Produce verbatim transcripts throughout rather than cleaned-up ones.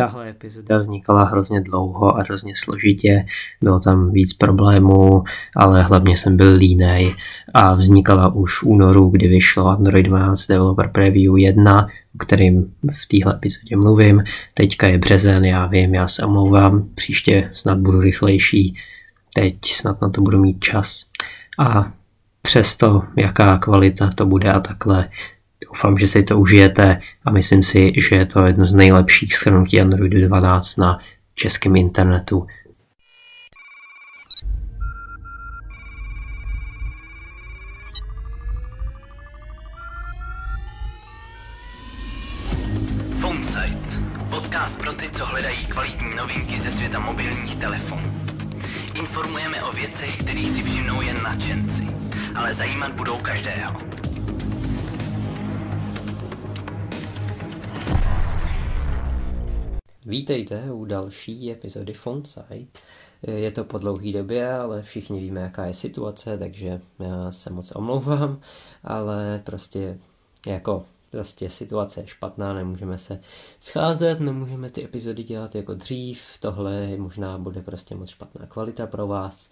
Tahle epizoda vznikala hrozně dlouho a hrozně složitě, bylo tam víc problémů, ale hlavně jsem byl línej a vznikala už v únoru, kdy vyšlo Android dvanáct Developer Preview jedna, o kterým v téhle epizodě mluvím. Teďka je březen, já vím, já se omlouvám, příště snad budu rychlejší, teď snad na to budu mít čas. A přesto, jaká kvalita to bude a takhle, doufám, že si to užijete a myslím si, že je to jedno z nejlepších shrnutí Androidu dvanáct na českém internetu. PhoneSight. Podcast pro ty, co hledají kvalitní novinky ze světa mobilních telefonů. Informujeme o věcech, kterých si všimnou jen nadšenci, ale zajímat budou každého. Vítejte u další epizody PhoneSight. Je to po dlouhé době, ale všichni víme, jaká je situace, takže já se moc omlouvám, ale prostě jako prostě situace je špatná, nemůžeme se scházet, nemůžeme ty epizody dělat jako dřív, tohle možná bude prostě moc špatná kvalita pro vás,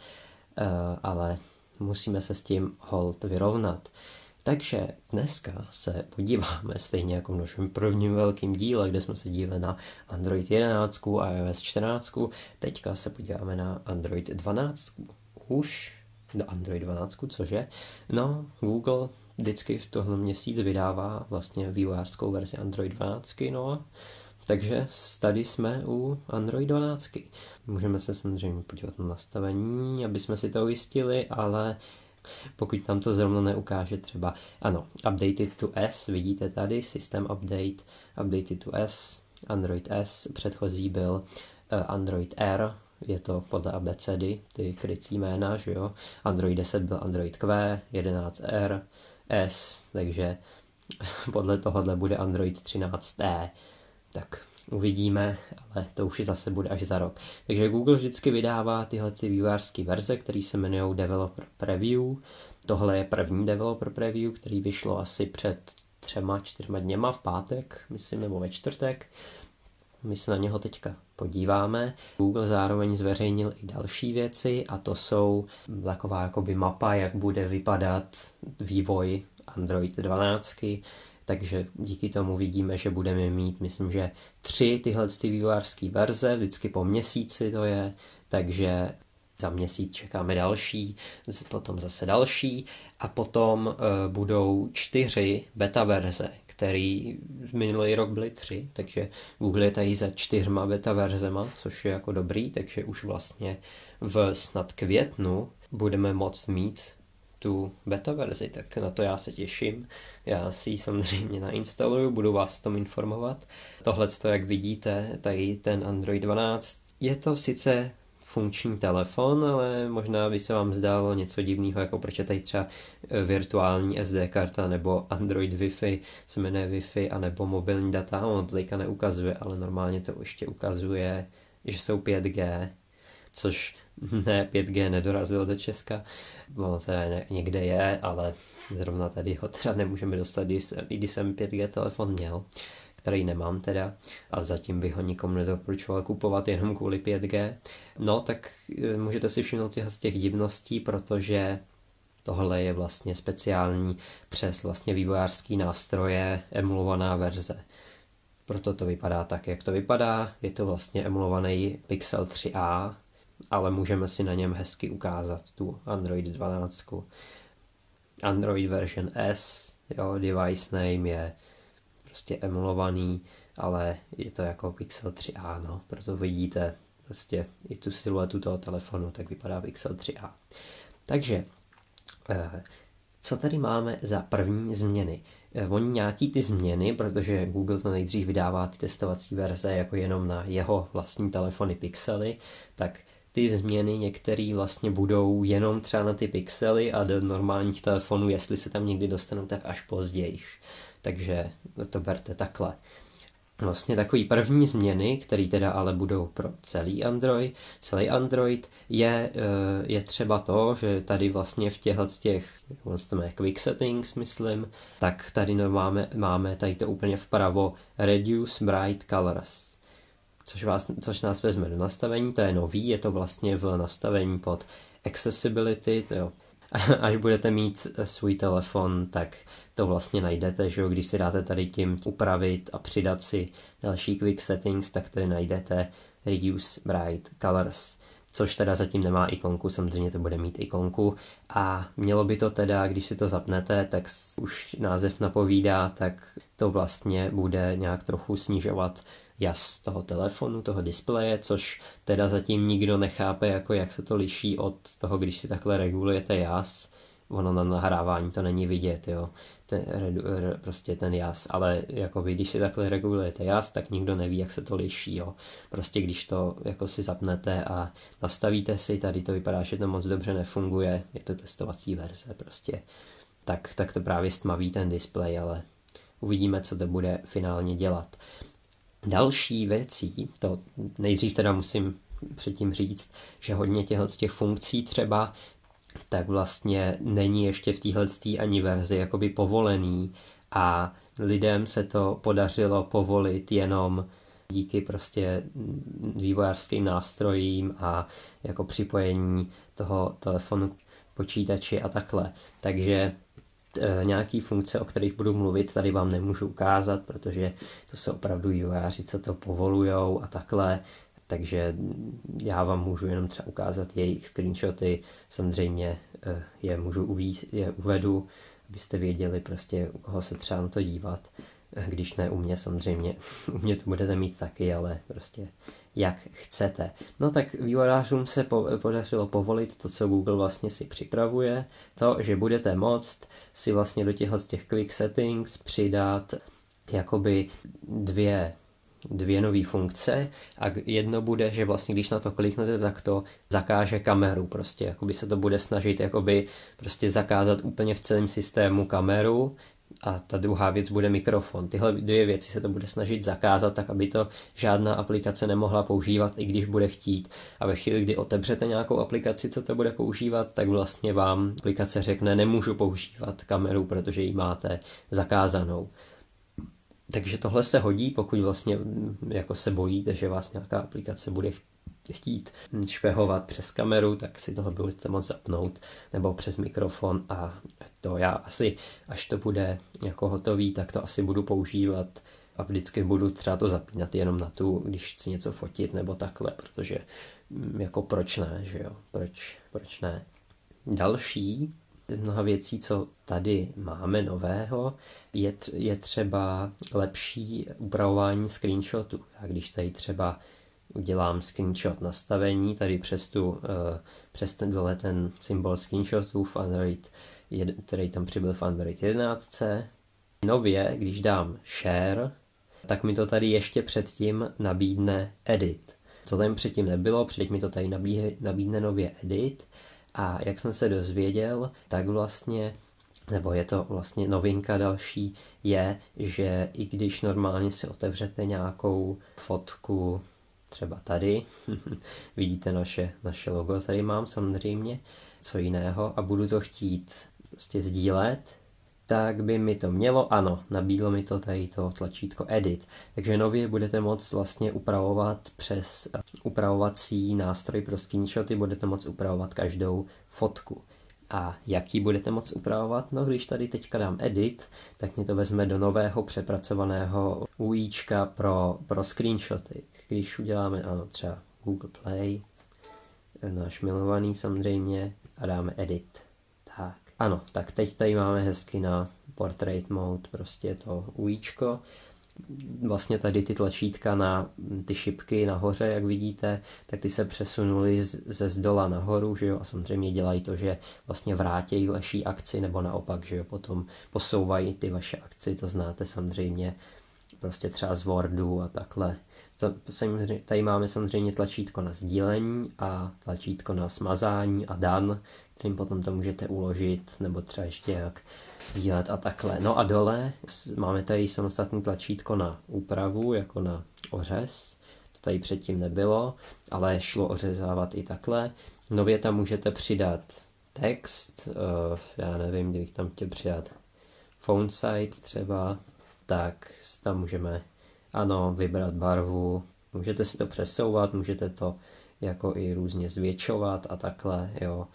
ale musíme se s tím holt vyrovnat. Takže dneska se podíváme stejně jako v našem prvním velkém díle, kde jsme se dívali na Android jedenáct, iOS čtrnáct, teďka se podíváme na Android dvanáct. Už na Android dvanáct, cože? No, Google vždycky v tohle měsíc vydává vlastně vývojářskou verzi Android dvanáct, no. Takže tady jsme u Android dvanáct. Můžeme se samozřejmě podívat na nastavení, aby jsme si to ujistili, ale pokud tam to zrovna neukáže třeba, ano, updated to S, vidíte tady, system update, updated to S, Android S, předchozí byl Android R, je to podle abecedy, ty krycí jména, že jo, Android deset byl Android Q, jedenáct R, S, takže podle tohohle bude Android třináct E, tak uvidíme, ale to už zase bude až za rok. Takže Google vždycky vydává tyhle ty vývojářské verze, které se jmenují Developer Preview. Tohle je první Developer Preview, který vyšlo asi před třema, čtyřma dněma v pátek, myslím, nebo ve čtvrtek. My se na něho teďka podíváme. Google zároveň zveřejnil i další věci a to jsou taková jakoby mapa, jak bude vypadat vývoj Android dvanáct. Takže díky tomu vidíme, že budeme mít, myslím, že tři tyhle ty vývojářské verze, vždycky po měsíci to je, takže za měsíc čekáme další, potom zase další a potom e, budou čtyři beta verze, které minulý rok byly tři, takže Google je tady za čtyřma beta verzema, což je jako dobrý, takže už vlastně v snad květnu budeme moct mít tu beta verzi, tak na to já se těším. Já si ji samozřejmě nainstaluju, budu vás o tom informovat. Tohleto, jak vidíte, tady ten Android dvanáct, je to sice funkční telefon, ale možná by se vám zdálo něco divného, jako proč je tady třeba virtuální S D karta, nebo Android Wi-Fi, se jmenuje Wi-Fi, anebo mobilní data, on teďka neukazuje, ale normálně to ještě ukazuje, že jsou pět G, což ne, pět G nedorazilo do Česka, ono teda někde je, ale zrovna tady ho teda nemůžeme dostat, i když jsem pět G telefon měl, který nemám teda, a zatím bych ho nikomu nedoporučoval kupovat jenom kvůli pět G. No tak můžete si všimnout z těch divností, protože tohle je vlastně speciální přes vlastně vývojářský nástroje emulovaná verze. Proto to vypadá tak, jak to vypadá, je to vlastně emulovaný Pixel tři A, ale můžeme si na něm hezky ukázat tu Android dvanáct. Android version S, jo, device name je prostě emulovaný, ale je to jako Pixel tři A, no, proto vidíte prostě i tu siluetu toho telefonu, tak vypadá Pixel tři A. Takže, co tady máme za první změny? Oni nějaký ty změny, protože Google to nejdřív vydává ty testovací verze jako jenom na jeho vlastní telefony Pixely, tak ty změny některé vlastně budou jenom třeba na ty Pixely a do normálních telefonů, jestli se tam někdy dostanou, tak až později. Takže to berte takhle. Vlastně takový první změny, které teda ale budou pro celý Android, celý Android je, je třeba to, že tady vlastně v těchhle z těch, jak quick settings, myslím, tak tady máme, máme tady to úplně vpravo reduce bright colors. což, vás, což nás vezme do nastavení, to je nový, je to vlastně v nastavení pod accessibility, to jo. Až budete mít svůj telefon, tak to vlastně najdete, že jo, když si dáte tady tím upravit a přidat si další quick settings, tak tady najdete reduce bright colors, což teda zatím nemá ikonku, samozřejmě to bude mít ikonku a mělo by to teda, když si to zapnete, tak už název napovídá, tak to vlastně bude nějak trochu snižovat jas toho telefonu, toho displeje, což teda zatím nikdo nechápe, jako jak se to liší od toho, když si takhle regulujete jas. Ono na nahrávání to není vidět, jo, ten, redu, re, prostě ten jas, ale jakoby, když si takhle regulujete jas, tak nikdo neví, jak se to liší, jo. Prostě když to jako si zapnete a nastavíte si, tady to vypadá, že to moc dobře nefunguje, je to testovací verze prostě, tak, tak to právě stmaví ten displej, ale uvidíme, co to bude finálně dělat. Další věcí, to nejdřív teda musím předtím říct, že hodně těchto těch funkcí třeba, tak vlastně není ještě v téhletý ani verzi jakoby povolený a lidem se to podařilo povolit jenom díky prostě vývojářským nástrojím a jako připojení toho telefonu k počítači a takhle. Takže e, nějaký funkce, o kterých budu mluvit, tady vám nemůžu ukázat, protože to jsou opravdu vývojáři, co to povolujou a takhle. Takže já vám můžu jenom třeba ukázat jejich screenshoty, samozřejmě je můžu uvíz, je uvedu, abyste věděli prostě, u koho se třeba na to dívat, když ne u mě samozřejmě, u mě to budete mít taky, ale prostě jak chcete. No tak vývojářům se po, podařilo povolit to, co Google vlastně si připravuje, to, že budete moct si vlastně do těchto z těch quick settings přidat jakoby dvě dvě nové funkce a jedno bude, že vlastně když na to kliknete, tak to zakáže kameru prostě, jakoby se to bude snažit jakoby prostě zakázat úplně v celém systému kameru a ta druhá věc bude mikrofon. Tyhle dvě věci se to bude snažit zakázat tak, aby to žádná aplikace nemohla používat, i když bude chtít. A ve chvíli, kdy otevřete nějakou aplikaci, co to bude používat, tak vlastně vám aplikace řekne, nemůžu používat kameru, protože ji máte zakázanou. Takže tohle se hodí, pokud vlastně jako se bojíte, že vás nějaká aplikace bude chtít špehovat přes kameru, tak si tohle budete moct zapnout, nebo přes mikrofon a to já asi, až to bude jako hotový, tak to asi budu používat a vždycky budu třeba to zapínat jenom na tu, když chci něco fotit nebo takhle, protože jako proč ne, že jo, proč, proč ne. Další mnoha věcí, co tady máme nového, je, tř- je třeba lepší upravování screenshotu. A když tady třeba udělám screenshot nastavení, tady přes, tu, přes tenhle ten symbol screenshotu v Android, který tam přibyl v Android jedenáct. Nově, když dám share, tak mi to tady ještě předtím nabídne edit. Co tam předtím nebylo, předtím mi to tady nabí- nabídne nově edit. A jak jsem se dozvěděl, tak vlastně, nebo je to vlastně novinka další, je, že i když normálně si otevřete nějakou fotku, třeba tady, vidíte naše, naše logo, tady mám samozřejmě, co jiného, a budu to chtít prostě sdílet, tak by mi to mělo, ano, nabídlo mi to tady to tlačítko edit. Takže nově budete moct vlastně upravovat přes upravovací nástroj pro screenshoty, budete moct upravovat každou fotku. A jaký budete moct upravovat? No když tady teďka dám edit, tak mě to vezme do nového přepracovaného UIčka pro, pro screenshoty. Když uděláme, ano, třeba Google Play, náš milovaný samozřejmě, a dáme edit. Tak. Ano, tak teď tady máme hezky na portrait mode, prostě to UIčko. Vlastně tady ty tlačítka na ty šipky nahoře, jak vidíte, tak ty se přesunuly ze zdola nahoru, že jo, a samozřejmě dělají to, že vlastně vrátějí vaší akci, nebo naopak, že jo, potom posouvají ty vaše akci, to znáte samozřejmě prostě třeba z Wordu a takhle. Tady máme samozřejmě tlačítko na sdílení a tlačítko na smazání a done, kterým potom to můžete uložit nebo třeba ještě jak sdílet a takhle. No a dole máme tady samostatné tlačítko na úpravu, jako na ořez, to tady předtím nebylo, ale šlo ořezávat i takhle. Nově tam můžete přidat text, já nevím, kdybych tam chtěl přidat PhoneSight třeba, tak tam můžeme, ano, vybrat barvu, Můžete si to přesouvat, můžete to jako i různě zvětšovat a takhle, jo,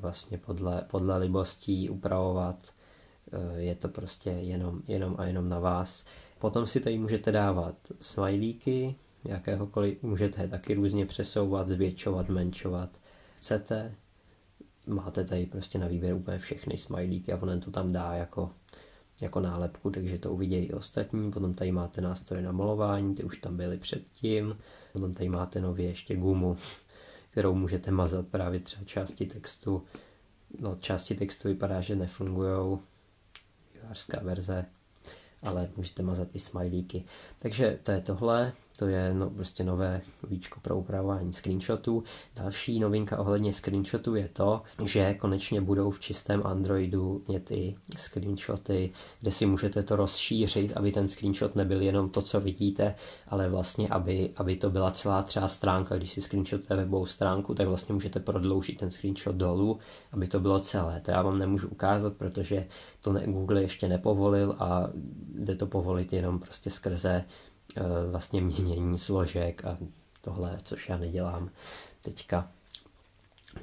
vlastně podle, podle libostí upravovat, je to prostě jenom, jenom a jenom na vás. Potom si tady můžete dávat smajlíky, jakéhokoliv, můžete je taky různě přesouvat, zvětšovat, zmenšovat, chcete. Máte tady prostě na výběr úplně všechny smajlíky a on to tam dá jako, jako nálepku, takže to uvidějí i ostatní. Potom tady máte nástroje na malování, ty už tam byly předtím. Potom tady máte nově ještě gumu, kterou můžete mazat právě třeba části textu. No, části textu vypadá, že nefungují, vývojářská verze, ale můžete mazat i smajlíky. Takže to je tohle, to je no, prostě nové víčko pro upravování screenshotů. Další novinka ohledně screenshotů je to, že konečně budou v čistém Androidu i screenshoty, kde si můžete to rozšířit, aby ten screenshot nebyl jenom to, co vidíte, ale vlastně, aby, aby to byla celá třeba stránka. Když si screenshotujete webovou stránku, tak vlastně můžete prodloužit ten screenshot dolů, aby to bylo celé. To já vám nemůžu ukázat, protože to ne, Google ještě nepovolil a jde to povolit jenom prostě skrze vlastně měnění složek a tohle, což já nedělám teďka.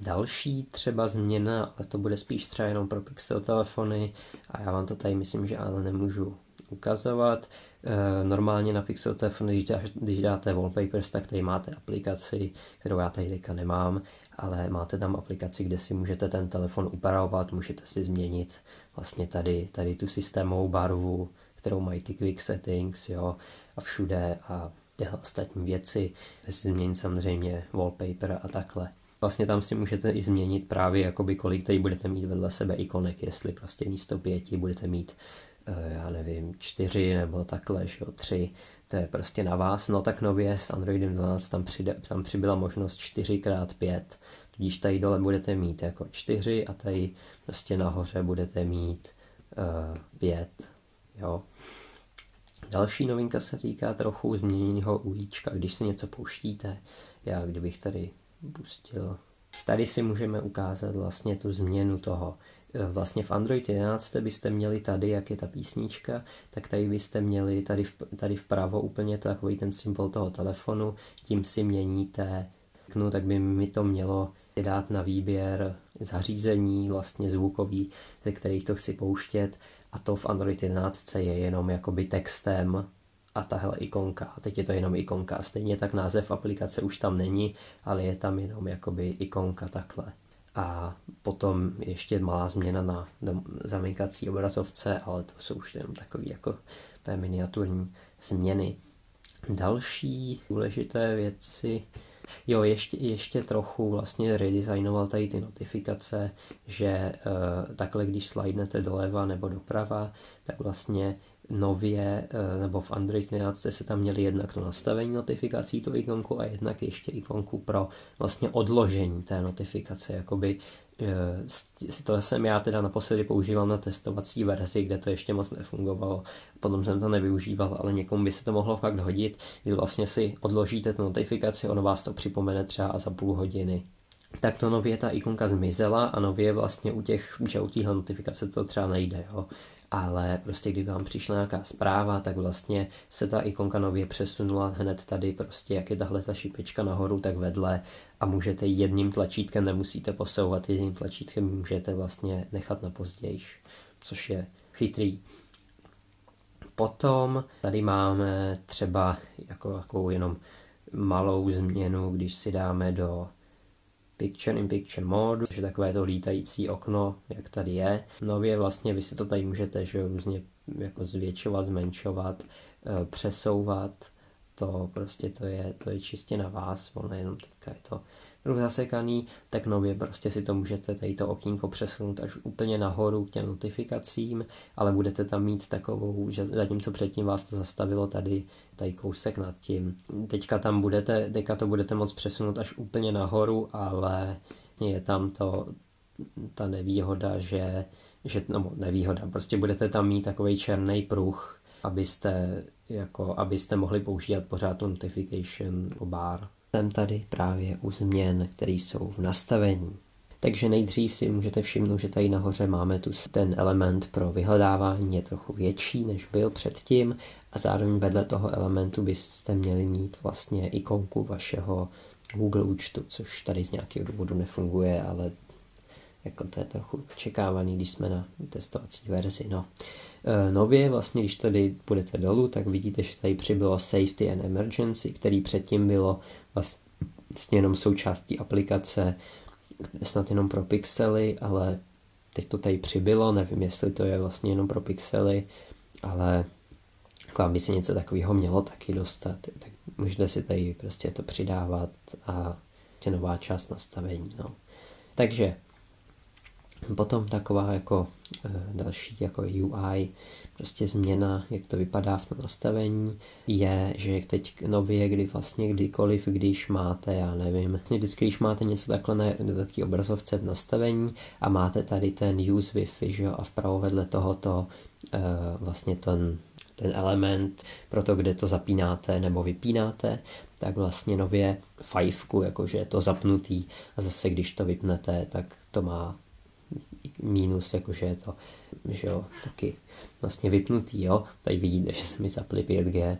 Další třeba změna, ale to bude spíš třeba jenom pro Pixel telefony a já vám to tady myslím, že ale nemůžu ukazovat. Normálně na Pixel telefony, když dáte wallpapers, tak tady máte aplikaci, kterou já tady teďka nemám, ale máte tam aplikaci, kde si můžete ten telefon upravovat, můžete si změnit vlastně tady, tady tu systémovou barvu, kterou mají ty quick settings, jo, a všude a tyhle ostatní věci, kde si změnit samozřejmě wallpaper a takhle. Vlastně tam si můžete i změnit právě jakoby kolik tady budete mít vedle sebe ikonek, jestli prostě místo pěti budete mít, já nevím, čtyři nebo takhle, že jo, tři, to je prostě na vás. No tak nově s Androidem dvanáct tam, přide, tam přibyla možnost čtyři krát pět, tudíž tady dole budete mít jako čtyři a tady prostě nahoře budete mít uh, pět. Jo. Další novinka se týká trochu změněného újíčka, když si něco pouštíte. Já kdybych tady pustil. Tady si můžeme ukázat vlastně tu změnu toho. Vlastně v Android jedenáct byste měli tady, jak je ta písnička, tak tady byste měli tady, tady vpravo úplně takový ten symbol toho telefonu. Tím si měníte okno, tak by mi to mělo dát na výběr zařízení vlastně zvukový, ze kterých to chci pouštět. A to v Android jedenáct je jenom jakoby textem a tahle ikonka. A teď je to jenom ikonka. Stejně tak název aplikace už tam není, ale je tam jenom jakoby ikonka takhle. A potom ještě malá změna na zamykací obrazovce, ale to jsou už jenom takové jako miniaturní změny. Další důležité věci. Jo, ještě, ještě trochu vlastně redesignoval tady ty notifikace, že e, takhle, když slidnete doleva nebo doprava, tak vlastně nově, e, nebo v Android jedenáct se tam měli jednak to nastavení notifikací, tu ikonku a jednak ještě ikonku pro vlastně odložení té notifikace, jakoby to jsem já teda naposledy používal na testovací verzi, kde to ještě moc nefungovalo, potom jsem to nevyužíval, ale někomu by se to mohlo fakt hodit, když vlastně si odložíte tu notifikaci, ono vás to připomene třeba za půl hodiny. Tak to nově ta ikonka zmizela a nově vlastně u těch, že u téhle notifikace to třeba nejde, jo. Ale prostě kdyby vám přišla nějaká zpráva, tak vlastně se ta ikonka nově přesunula hned tady prostě, jak je tahle ta šipečka nahoru, tak vedle a můžete jedním tlačítkem, nemusíte posouvat, jedním tlačítkem můžete vlastně nechat na pozdějiš, což je chytrý. Potom tady máme třeba jako, jako jenom malou změnu, když si dáme do Picture in Picture módu, takže takové to lítající okno, jak tady je. Nově vlastně vy si to tady můžete že různě jako zvětšovat, zmenšovat, přesouvat. To prostě to je, to je čistě na vás, ono jenom teďka je to trochu zasekaný, tak nově prostě si to můžete tady to okýnko přesunout až úplně nahoru k těm notifikacím, ale budete tam mít takovou, že zatímco předtím vás to zastavilo tady, tady kousek nad tím. Teďka tam budete, teďka to budete moct přesunout až úplně nahoru, ale je tam to, ta nevýhoda, že, že no nevýhoda, prostě budete tam mít takovej černý pruh, abyste, jako, abyste mohli používat pořád tu notification bar. Jsem tady právě u změn, které jsou v nastavení. Takže nejdřív si můžete všimnout, že tady nahoře máme tu ten element pro vyhledávání, je trochu větší, než byl předtím, a zároveň vedle toho elementu byste měli mít vlastně ikonku vašeho Google účtu, což tady z nějakého důvodu nefunguje, ale jako to je trochu očekávaný, když jsme na testovací verzi. No. Nově vlastně, když tady půjdete dolů, tak vidíte, že tady přibylo Safety and Emergency, který předtím bylo vlastně jenom součástí aplikace, snad jenom pro pixely, ale teď to tady přibylo, nevím, jestli to je vlastně jenom pro pixely, ale k vám by se něco takového mělo taky dostat, tak můžete si tady prostě to přidávat a je nová část nastavení. No. Takže potom taková jako další jako U I, prostě změna, jak to vypadá v tom nastavení, je, že teď nově, kdy vlastně kdykoliv, když máte, já nevím, vždycky, když máte něco takhle na velký obrazovce v nastavení a máte tady ten Use Wi-Fi, že jo, a vpravo vedle tohoto vlastně ten, ten element pro to, kde to zapínáte nebo vypínáte, tak vlastně nově fajfku, jakože je to zapnutý a zase, když to vypnete, tak to má minus, jakože je to, že jo, taky vlastně vypnutý, jo. Tady vidíte, že se mi zapli pět G,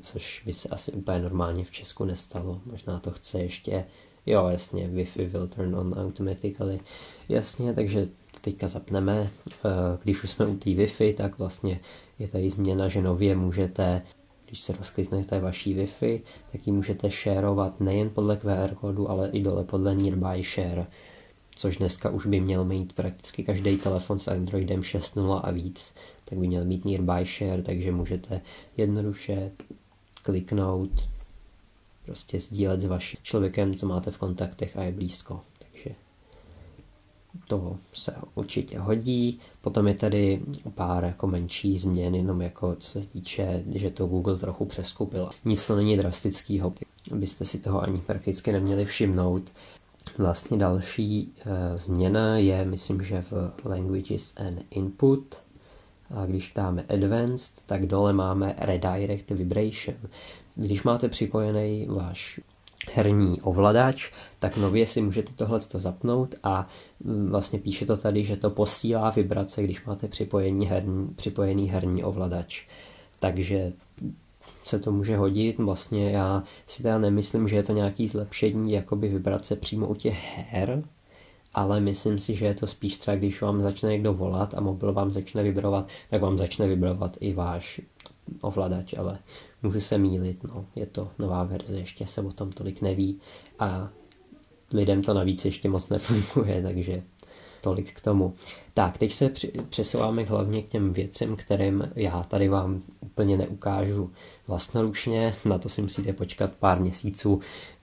což by se asi úplně normálně v Česku nestalo. Možná to chce ještě, jo, jasně, Wi-Fi will turn on automatically. Jasně, takže teďka zapneme. Když už jsme u té Wi-Fi, tak vlastně je tady změna, že nově můžete, když se rozkliknete vaší Wi-Fi, tak ji můžete šerovat nejen podle Q R kódu, ale i dole podle Nearby Share, což dneska už by měl mít prakticky každý telefon s Androidem šest tečka nula a víc, tak by měl mít Nearby Share, takže můžete jednoduše kliknout, prostě sdílet s vaším člověkem, co máte v kontaktech a je blízko. Takže to se určitě hodí. Potom je tady pár jako menší změn, jenom jako co se týče, že to Google trochu přeskupil. Nic to není drastického, abyste si toho ani prakticky neměli všimnout. Vlastně další e, změna je, myslím, že v Languages and Input. A když dáme Advanced, tak dole máme Redirect Vibration. Když máte připojený váš herní ovladač, tak nově si můžete tohleto zapnout a vlastně píše to tady, že to posílá vibrace, když máte připojený herní, připojený herní ovladač. Takže se to může hodit, vlastně já si teda nemyslím, že je to nějaký zlepšení jakoby vibrace přímo u těch her, ale myslím si, že je to spíš třeba, když vám začne někdo volat a mobil vám začne vibrovat, tak vám začne vibrovat i váš ovladač, ale můžu se mýlit, no, je to nová verze, ještě se o tom tolik neví a lidem to navíc ještě moc nefunguje, takže tolik k tomu. Tak, teď se přesouváme hlavně k těm věcem, kterým já tady vám úplně neukážu vlastnoručně, na to si musíte počkat pár měsíců,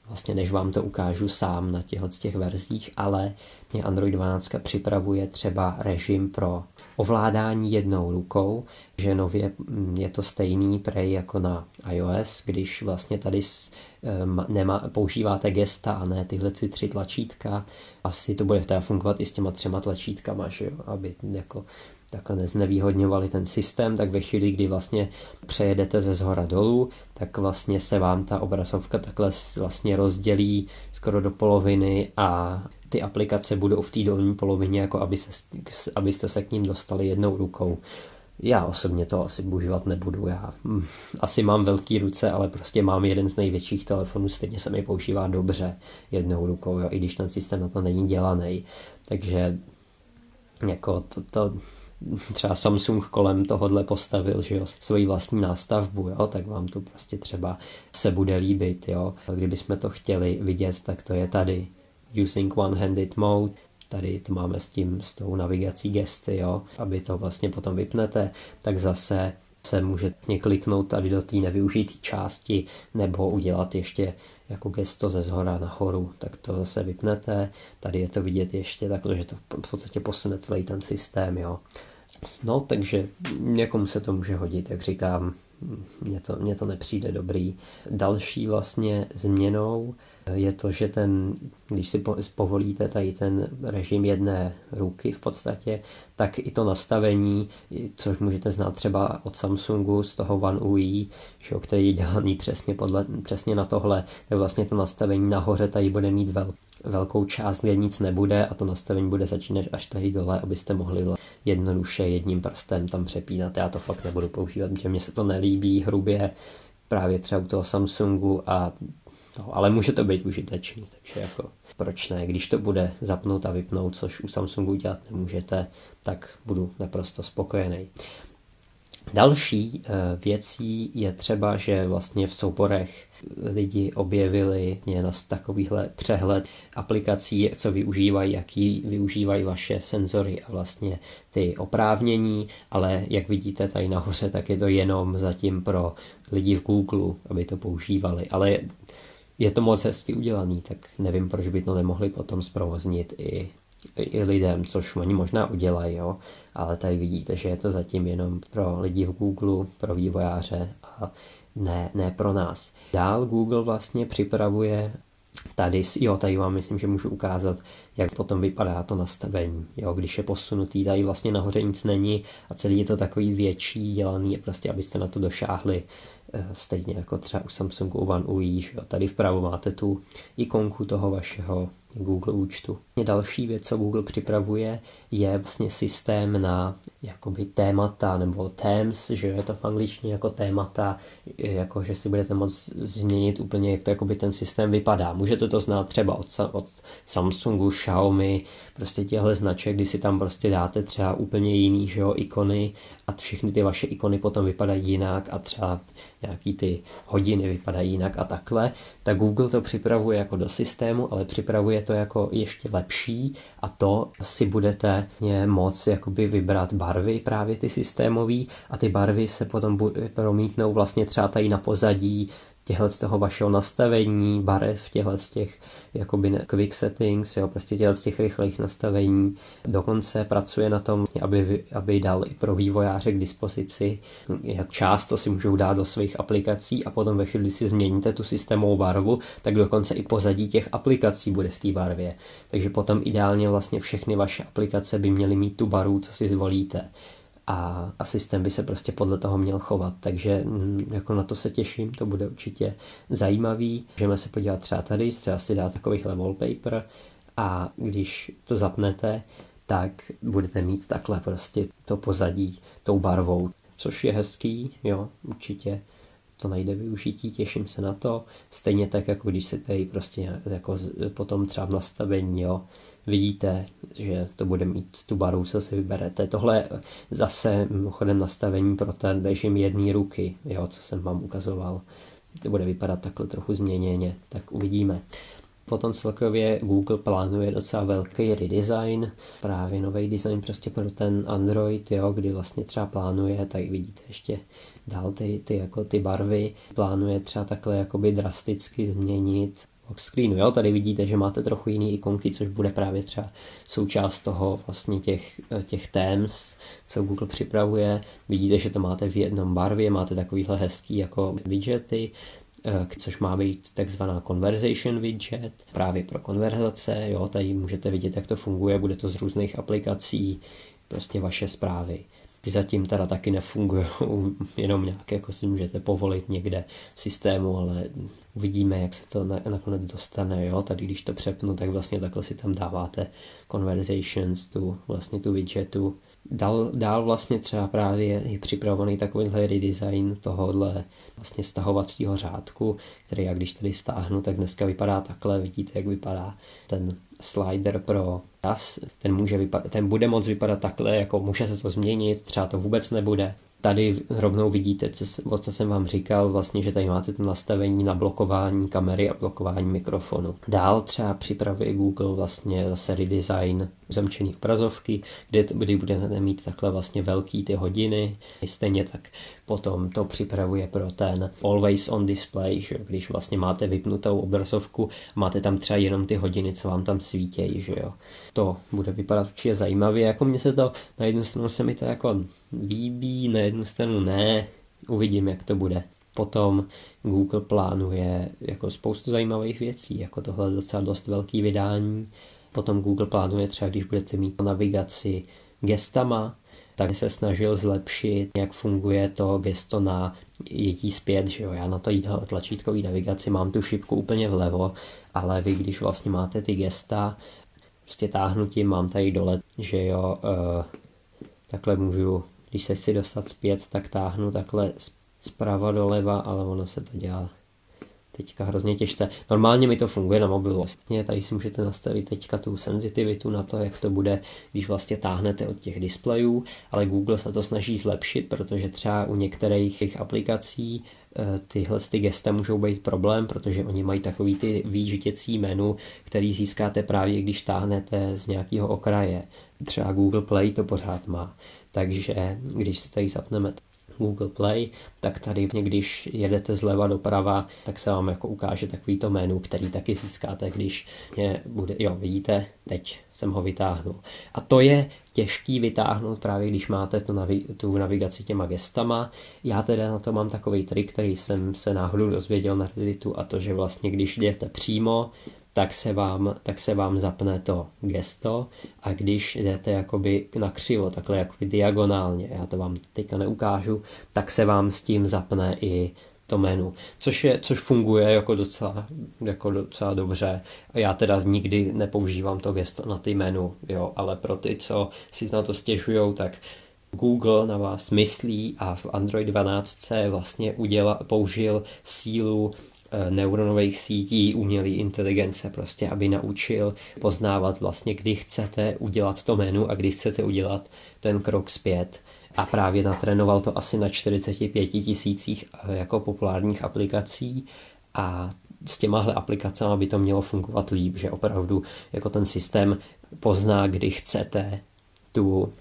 vlastně než vám to ukážu sám na těchto těch verzích, ale mě Android dvanáct připravuje třeba režim pro ovládání jednou rukou, že nově je to stejný prej jako na iOS, když vlastně tady nema, používáte gesta a ne tyhle tři tlačítka. Asi to bude teda fungovat i s těma třema tlačítkama, že jo? Aby jako takhle neznevýhodňovali ten systém, tak ve chvíli, kdy vlastně přejedete ze zhora dolů, tak vlastně se vám ta obrazovka takhle vlastně rozdělí skoro do poloviny a ty aplikace budou v té dolní polovině, jako aby se, abyste se k ním dostali jednou rukou. Já osobně to asi používat nebudu, já mm, asi mám velké ruce, ale prostě mám jeden z největších telefonů, stejně se mi používá dobře jednou rukou, jo, i když ten systém na to není dělaný. Takže jako to, to třeba Samsung kolem tohodle postavil, že jo, svoji vlastní nástavbu, jo, tak vám to prostě třeba se bude líbit, jo. Kdybychom to chtěli vidět, tak to je tady. Using one-handed mode, tady to máme s tím, s tou navigací gesty, jo, aby to vlastně potom vypnete, tak zase se můžete kliknout tady do té nevyužité části, nebo udělat ještě jako gesto ze zhora nahoru, tak to zase vypnete, tady je to vidět ještě takhle, že to v podstatě posune celý ten systém, jo. No, takže někomu se to může hodit, jak říkám, mně to, mně to nepřijde dobrý. Další vlastně změnou je to, že ten, když si povolíte tady ten režim jedné ruky v podstatě, tak i to nastavení, což můžete znát třeba od Samsungu z toho One U I, že, který je dělaný přesně, podle, přesně na tohle, tak vlastně to nastavení nahoře tady bude mít vel, velkou část, kde nic nebude a to nastavení bude začínat až tady dole, abyste mohli jednoduše jedním prstem tam přepínat. Já to fakt nebudu používat, protože mně se to nelíbí hrubě právě třeba u toho Samsungu a no, ale může to být užitečný, takže jako proč ne, když to bude zapnout a vypnout, což u Samsungu dělat nemůžete, tak budu naprosto spokojený. Další věcí je třeba, že vlastně v souborech lidi objevili takovýhle přehled aplikací, co využívají, jaký využívají vaše senzory a vlastně ty oprávnění, ale jak vidíte tady nahoře, tak je to jenom zatím pro lidi v Google, aby to používali, ale je to moc hezky udělaný, tak nevím, proč by to nemohli potom zprovoznit i, i lidem, což oni možná udělají, jo? Ale tady vidíte, že je to zatím jenom pro lidi v Google, pro vývojáře a ne, ne pro nás. Dál Google vlastně připravuje tady, jo, tady vám myslím, že můžu ukázat, jak potom vypadá to nastavení, jo, když je posunutý, tady vlastně nahoře nic není a celý je to takový větší, dělaný, prostě abyste na to došáhli. Stejně jako třeba u Samsungu One U I, že jo? Tady vpravo máte tu ikonku toho vašeho Google účtu. Další věc, co Google připravuje, je vlastně systém na jakoby témata, nebo themes, že je to v angličtině jako témata, jako že si budete moct změnit úplně, jak to jakoby ten systém vypadá. Můžete to znát třeba od, od Samsungu, Xiaomi, prostě těhle značek, kdy si tam prostě dáte třeba úplně jiný, že jo, ikony a všechny ty vaše ikony potom vypadají jinak a třeba nějaký ty hodiny vypadají jinak a takhle, tak Google to připravuje jako do systému, ale připravuje to jako ještě lepší a to si budete moct jakoby vybrat barvy právě ty systémový a ty barvy se potom promítnou vlastně třeba tady na pozadí těhle z toho vašeho nastavení, barev, těhle z těch jakoby quick settings, jo, prostě těhle z těch rychlých nastavení. Dokonce pracuje na tom, aby, aby dal i pro vývojáře k dispozici, jak často si můžou dát do svých aplikací a potom ve chvíli, kdy si změníte tu systémovou barvu, tak dokonce i pozadí těch aplikací bude v té barvě. Takže potom ideálně vlastně všechny vaše aplikace by měly mít tu barvu, co si zvolíte. A, a systém by se prostě podle toho měl chovat, takže jako na to se těším, to bude určitě zajímavý. Můžeme se podívat třeba tady, třeba si dát takovýhle wallpaper a když to zapnete, tak budete mít takhle prostě to pozadí tou barvou, což je hezký, jo, určitě to najde využití, těším se na to. Stejně tak, jako když se tady prostě jako potom třeba v nastavení, jo, vidíte, že to bude mít tu barvu, co si vyberete. Tohle je zase mimochodem nastavení pro ten režim jedné ruky, jo, co jsem vám ukazoval. To bude vypadat takhle trochu změněně, tak uvidíme. Potom celkově Google plánuje docela velký redesign, právě nový design prostě pro ten Android, jo, kdy vlastně třeba plánuje, tady vidíte ještě dál ty, ty, jako ty barvy, plánuje třeba takhle jakoby drasticky změnit screenu, jo, tady vidíte, že máte trochu jiný ikonky, což bude právě třeba součást toho vlastně těch, těch themes, co Google připravuje. Vidíte, že to máte v jednom barvě, máte takovýhle hezký jako widgety, což má být takzvaná conversation widget, právě pro konverzace, jo, tady můžete vidět, jak to funguje, bude to z různých aplikací, prostě vaše zprávy. Ty zatím teda taky nefungují, jenom nějak jako si můžete povolit někde v systému, ale uvidíme, jak se to nakonec dostane, jo, tady když to přepnu, tak vlastně takhle si tam dáváte conversations, tu vlastně tu widgetu. Dál, dál vlastně třeba právě je připravený takovýhle redesign tohohle vlastně stahovacího řádku, který já když tady stáhnu, tak dneska vypadá takhle, vidíte, jak vypadá ten slider pro nás, ten, může vypad- ten bude moc vypadat takhle, jako může se to změnit, třeba to vůbec nebude. Tady rovnou vidíte, co, o co jsem vám říkal, vlastně, že tady máte to nastavení na blokování kamery a blokování mikrofonu. Dál třeba připravuje Google vlastně zase redesign zamčený obrazovky, kde, kdy budete mít takhle vlastně velký ty hodiny. Stejně tak potom to připravuje pro ten always on display, že když vlastně máte vypnutou obrazovku, máte tam třeba jenom ty hodiny, co vám tam svítějí, že jo. To bude vypadat určitě zajímavě, jako mně se to, na jednu stranu se mi to jako líbí, na jednu stranu ne, uvidím, jak to bude. Potom Google plánuje jako spoustu zajímavých věcí, jako tohle docela dost velký vydání. Potom Google plánuje třeba, když budete mít navigaci gestama, tak se snažil zlepšit, jak funguje to gesto na jetí zpět, že jo, já na to tlačítkový navigaci mám tu šipku úplně vlevo, ale vy, když vlastně máte ty gesta, prostě táhnutím mám tady dole, že jo, e, takhle můžu, když se chci dostat zpět, tak táhnu takhle zprava doleva, ale ono se to dělá teďka hrozně těžce. Normálně mi to funguje na mobilu. Vlastně tady si můžete nastavit teďka tu senzitivitu na to, jak to bude, když vlastně táhnete od těch displejů, ale Google se to snaží zlepšit, protože třeba u některých aplikací tyhle ty gesta můžou být problém, protože oni mají takový ty výžděcí menu, který získáte právě, když táhnete z nějakého okraje. Třeba Google Play to pořád má. Takže když se tady zapneme Google Play, tak tady, když jedete zleva doprava, tak se vám jako ukáže takovýto menu, který taky získáte, když mě bude, jo, vidíte, teď jsem ho vytáhnul. A to je těžký vytáhnout právě, když máte tu, navi- tu navigaci těma gestama. Já teda na to mám takový trik, který jsem se náhodou dozvěděl na Redditu, a to, že vlastně, když jdete přímo, tak se vám, tak se vám zapne to gesto, a když jdete jakoby nakřivo, takhle jakoby diagonálně, já to vám teďka neukážu, tak se vám s tím zapne i to menu, což, je, což funguje jako docela, jako docela dobře. Já teda nikdy nepoužívám to gesto na ty menu, jo, ale pro ty, co si na to stěžujou, tak Google na vás myslí a v Android dvanáct vlastně udělal, použil sílu neuronových sítí, umělé inteligence, prostě, aby naučil poznávat vlastně, kdy chcete udělat to menu a kdy chcete udělat ten krok zpět. A právě natrénoval to asi na čtyřiceti pěti tisících jako populárních aplikací a s těmahle aplikacemi by to mělo fungovat líp, že opravdu jako ten systém pozná, kdy chcete tu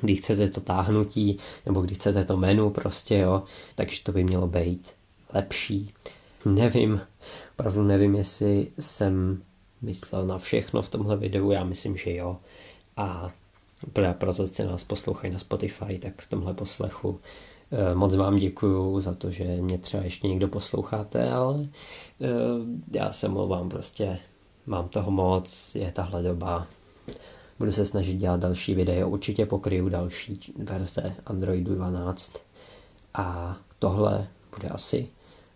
kdy chcete to táhnutí, nebo kdy chcete to menu, prostě, jo, takže to by mělo být lepší. Nevím, opravdu nevím, jestli jsem myslel na všechno v tomhle videu, já myslím, že jo. A proto se nás poslouchají na Spotify, tak v tomhle poslechu moc vám děkuju za to, že mě třeba ještě někdo posloucháte, ale já se mluvám, prostě mám toho moc, je tahle doba. Budu se snažit dělat další video, určitě pokryju další verze Androidu dvanáct a tohle bude asi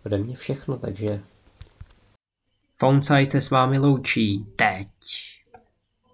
ode mě všechno, takže PhoneSight se s vámi loučí teď.